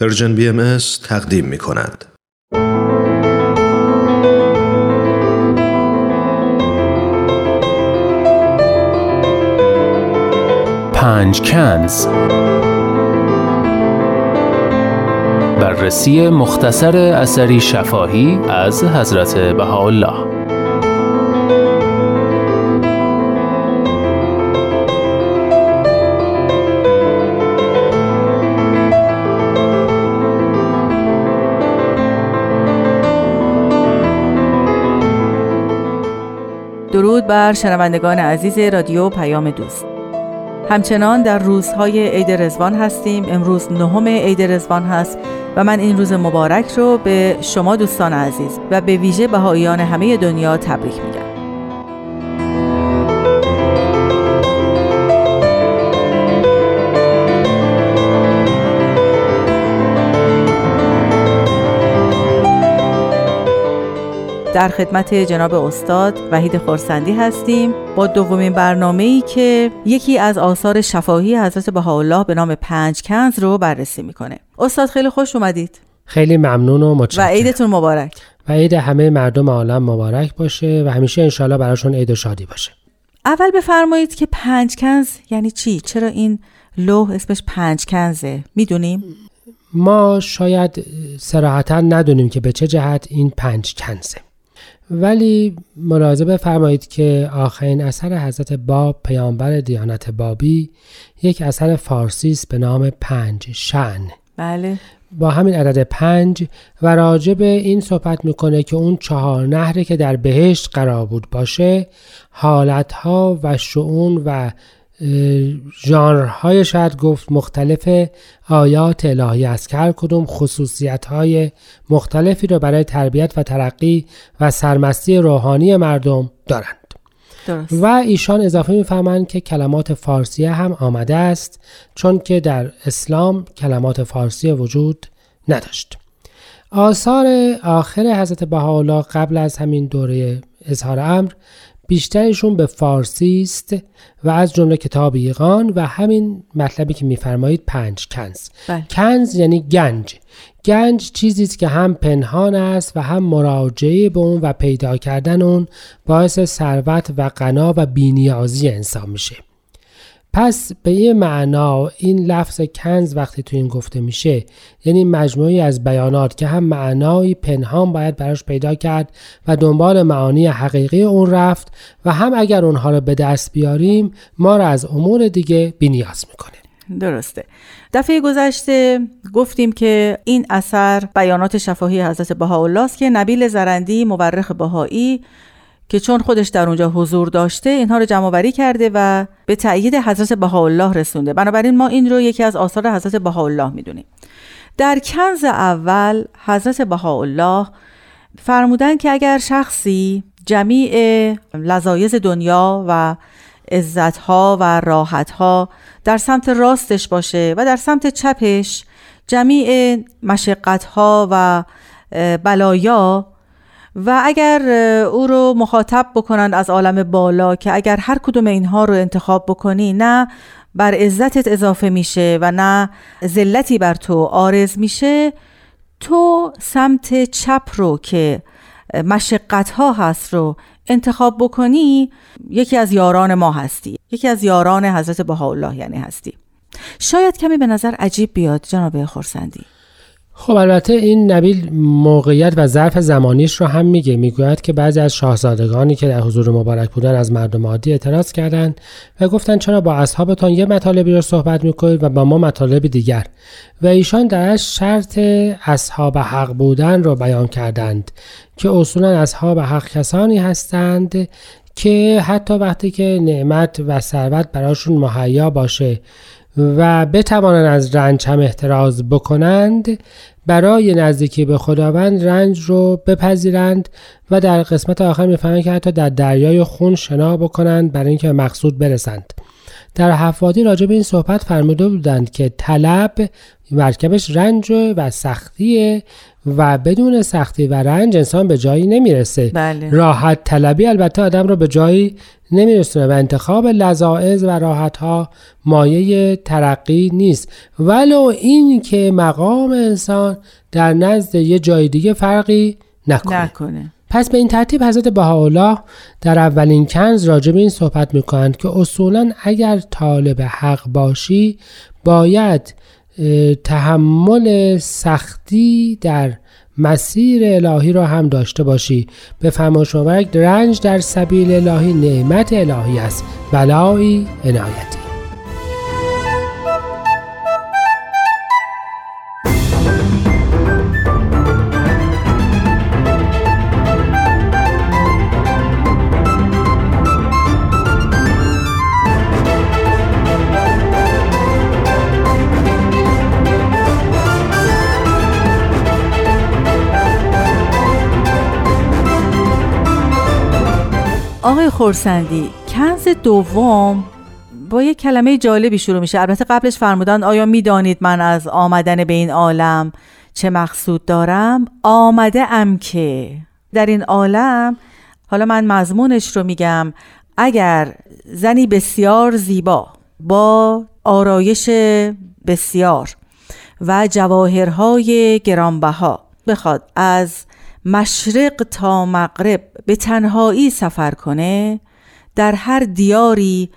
پرژن بی ام اس تقدیم می کند. پنج کنز، بررسی مختصر اثری شفاهی از حضرت بهاءالله. درود بر شنوندگان عزیز رادیو پیام دوست. همچنان در روزهای عید رضوان هستیم. امروز نهم عید رضوان هست و من این روز مبارک رو به شما دوستان عزیز و به ویژه بهائیان همه دنیا تبریک میگم. در خدمت جناب استاد وحید خرسندی هستیم با دومین برنامه‌ای که یکی از آثار شفاهی حضرت بهاءالله به نام پنج کنز رو بررسی میکنه. استاد خیلی خوش اومدید. خیلی ممنون و متشکرم و عیدتون مبارک. و عید همه مردم عالم مبارک باشه و همیشه انشالله براشون عید و شادی باشه. اول بفرمایید که پنج کنز یعنی چی؟ چرا این لوح اسمش پنج کنزه؟ میدونیم؟ ما شاید صراحتاً ندونیم که به چه جهت این پنج کنزه، ولی ملاحظه بفرمایید که آخرین اثر حضرت باب پیامبر دیانت بابی یک اثر فارسی است به نام پنج شأن. بله. با همین عدد پنج و راجع به این صحبت میکنه که اون چهار نهری که در بهشت قرار بود باشه، حالتها و شؤون و ژانرهای شاید گفت مختلف آیات الهی است که هر کدوم خصوصیت‌های مختلفی رو برای تربیت و ترقی و سرمستی روحانی مردم دارند. درست. و ایشان اضافه می‌فرمایند که کلمات فارسی هم آمده است، چون که در اسلام کلمات فارسی وجود نداشت. آثار آخر حضرت بهاءالله قبل از همین دوره اظهار امر بیشترشون به فارسی است و از جمله کتاب ایقان و همین مطلبی که می‌فرمایید پنج کنز. بله. کنز یعنی گنج. گنج چیزی است که هم پنهان است و هم مراجعه به اون و پیدا کردن اون باعث ثروت و غنا و بی‌نیازی انسان میشه. پس به این معنا این لفظ کنز وقتی تو این گفته میشه یعنی مجموعی از بیانات که هم معنای پنهان باید براش پیدا کرد و دنبال معانی حقیقی اون رفت و هم اگر اونها رو به دست بیاریم ما رو از امور دیگه بی‌نیاز میکنه. درسته. دفعه گذشته گفتیم که این اثر بیانات شفاهی حضرت بهاءالله است که نبیل زرندی مورخ بهایی که چون خودش در اونجا حضور داشته اینها رو جمع‌آوری کرده و به تأیید حضرت بهاءالله رسونده. بنابراین ما این رو یکی از آثار حضرت بهاءالله میدونیم. در کنز اول حضرت بهاءالله فرمودن که اگر شخصی جمیع لذایذ دنیا و عزتها و راحتها در سمت راستش باشه و در سمت چپش جمیع مشقتها و بلایا و اگر او رو مخاطب بکنند از عالم بالا که اگر هر کدوم اینها رو انتخاب بکنی نه بر عزتت اضافه میشه و نه ذلتی بر تو عارض میشه، تو سمت چپ رو که مشقت ها هست رو انتخاب بکنی یکی از یاران ما هستی، یکی از یاران حضرت بهاءالله یعنی هستی. شاید کمی به نظر عجیب بیاد جناب خرسندی. خب البته این نبیل موقعیت و ظرف زمانیش رو هم میگه. میگوید که بعضی از شاهزادگانی که در حضور مبارک بودن از مردم عادی اعتراض کردند و گفتند چرا با اصحابتان یه مطالبی رو صحبت میکنید و با ما مطالب دیگر، و ایشان در شرط اصحاب حق بودن رو بیان کردند که اصولا اصحاب حق کسانی هستند که حتی وقتی که نعمت و ثروت براشون مهیا باشه و بتوانند از رنج هم احتراز بکنند، برای نزدیکی به خداوند رنج رو بپذیرند و در قسمت آخر میفهمند که حتی در دریای خون شنا بکنند برای اینکه مقصود برسند. در حفاظی راجع به این صحبت فرموده بودند که طلب مرکبش رنج و سختیه و بدون سختی و رنج انسان به جایی نمیرسه. بله. راحت طلبی البته آدم رو به جایی نمیرسونه و انتخاب لذائذ و راحتها مایه ترقی نیست، ولو این که مقام انسان در نزد یه جای دیگه فرقی نکنه. پس به این ترتیب حضرت بهاءالله در اولین کنز راجع به این صحبت میکنند که اصولاً اگر طالب حق باشی باید تحمل سختی در مسیر الهی را هم داشته باشی. به فرمان مبارک رنج در سبیل الهی نعمت الهی است، بلایی عنایتی. آقای خرسندی، کنز دوم با یک کلمه جالبی شروع میشه. البته قبلش فرمودن آیا میدانید من از آمدن به این عالم چه مقصود دارم؟ آمده ام که در این عالم، حالا من مضمونش رو میگم، اگر زنی بسیار زیبا با آرایش بسیار و جواهرهای گرانبها بخواد از مشرق تا مغرب به تنهایی سفر کنه، در هر دیاری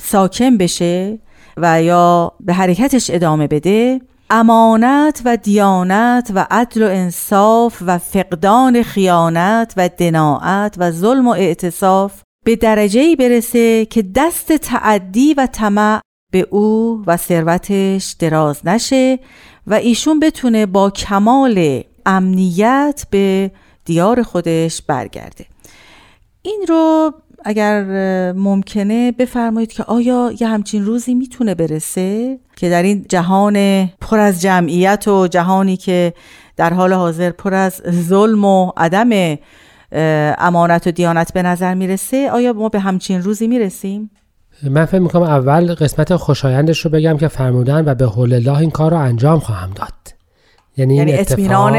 ساکن بشه و یا به حرکتش ادامه بده، امانت و دیانت و عدل و انصاف و فقدان خیانت و دناعت و ظلم و اعتصاف به درجه‌ای برسه که دست تعدی و طمع به او و ثروتش دراز نشه و ایشون بتونه با کمال امنیت به دیار خودش برگرده. این رو اگر ممکنه بفرمایید که آیا یه همچین روزی میتونه برسه که در این جهان پر از جمعیت و جهانی که در حال حاضر پر از ظلم و عدم امانت و دیانت به نظر میرسه، آیا ما به همچین روزی میرسیم؟ من فکر میکنم اول قسمت خوشایندش رو بگم که فرمودن و به حول الله این کار رو انجام خواهم داد، یعنی اطمینان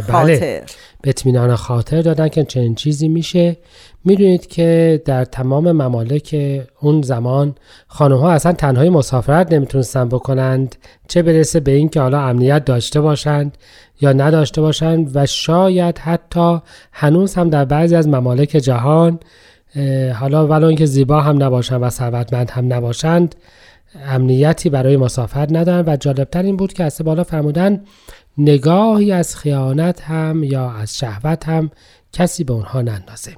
خاطر. بله، به اطمینان خاطر دادن که چنین چیزی میشه. میدونید که در تمام ممالک اون زمان خانم ها اصلا تنهایی مسافرت نمیتونستن بکنند، چه برسه به این که حالا امنیت داشته باشند یا نداشته باشند و شاید حتی هنوز هم در بعضی از ممالک جهان حالا ولو اینکه زیبا هم نباشند و ثروتمند هم نباشند امنیتی برای مسافرت ندارن. و جالبتر این بود که از بالا فرمودن نگاهی از خیانت هم یا از شهوت هم کسی به اونها نندازه.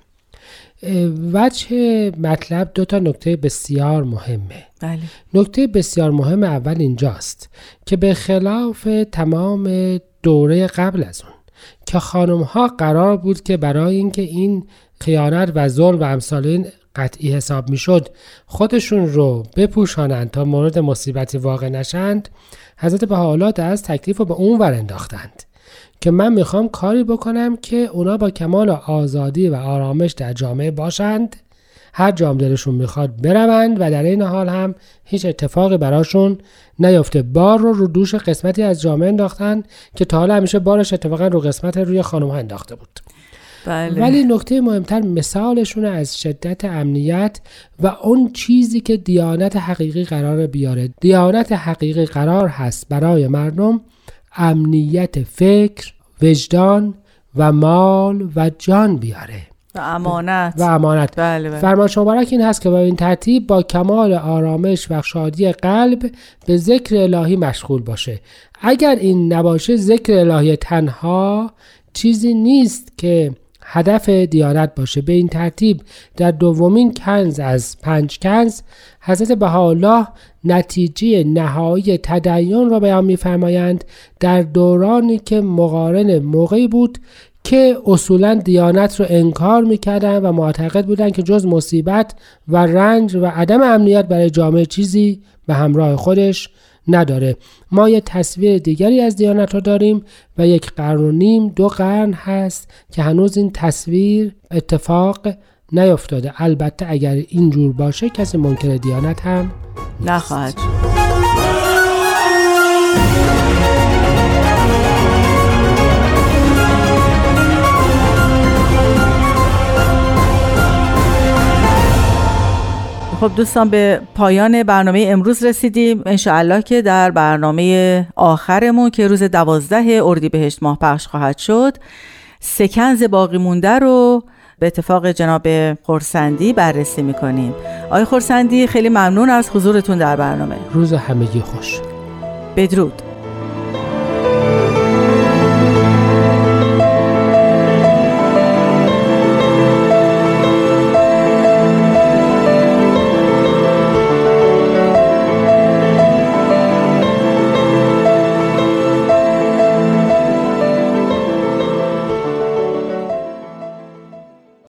وجه مطلب دو تا نکته بسیار مهمه. بله. نکته بسیار مهم اول اینجاست که به خلاف تمام دوره قبل از اون که خانم ها قرار بود که برای اینکه این خیانت و ظلم و امثال این قطعی حساب میشد خودشون رو بپوشانند تا مورد مصیبتی واقع نشند، حضرت بهاءالله از تکلیف رو به اون ور انداختند که من میخوام کاری بکنم که اونا با کمال آزادی و آرامش در جامعه باشند، هر جام دلشون میخواد بروند و در این حال هم هیچ اتفاقی براشون نیفته. بار رو دوش قسمتی از جامعه انداختن که تا حالا همیشه بارش اتفاقا رو قسمت روی خانم ها انداخته بود. بله. ولی نکته مهمتر مثالشون از شدت امنیت و اون چیزی که دیانت حقیقی قرار بیاره. دیانت حقیقی قرار هست برای مردم امنیت فکر، وجدان و مال و جان بیاره و امانت. بله بله. فرمان مبارک این هست که با این ترتیب با کمال آرامش و شادی قلب به ذکر الهی مشغول باشه. اگر این نباشه ذکر الهی تنها چیزی نیست که هدف دیانت باشه. به این ترتیب در دومین کنز از 5 کنز حضرت بهاءالله نتیجه نهایی تدین را بیان می‌فرمایند در دورانی که مقارن موقعی بود که اصولا دیانت رو انکار می‌کردند و معتقد بودند که جز مصیبت و رنج و عدم امنیت برای جامعه چیزی به همراه خودش نداره. ما یه تصویر دیگری از دیانت رو داریم و یک قرن و نیم 2 قرن هست که هنوز این تصویر اتفاق نیافتاده. البته اگر اینجور باشه کسی منکر دیانت هم نخواهد. خب دوستان به پایان برنامه امروز رسیدیم. انشاءالله که در برنامه آخرمون که روز 12 اردیبهشت ماه پخش خواهد شد، سکنز باقی مونده رو به اتفاق جناب خرسندی بررسی میکنیم. آقای خرسندی خیلی ممنون از حضورتون در برنامه. روز همگی خوش. بدرود.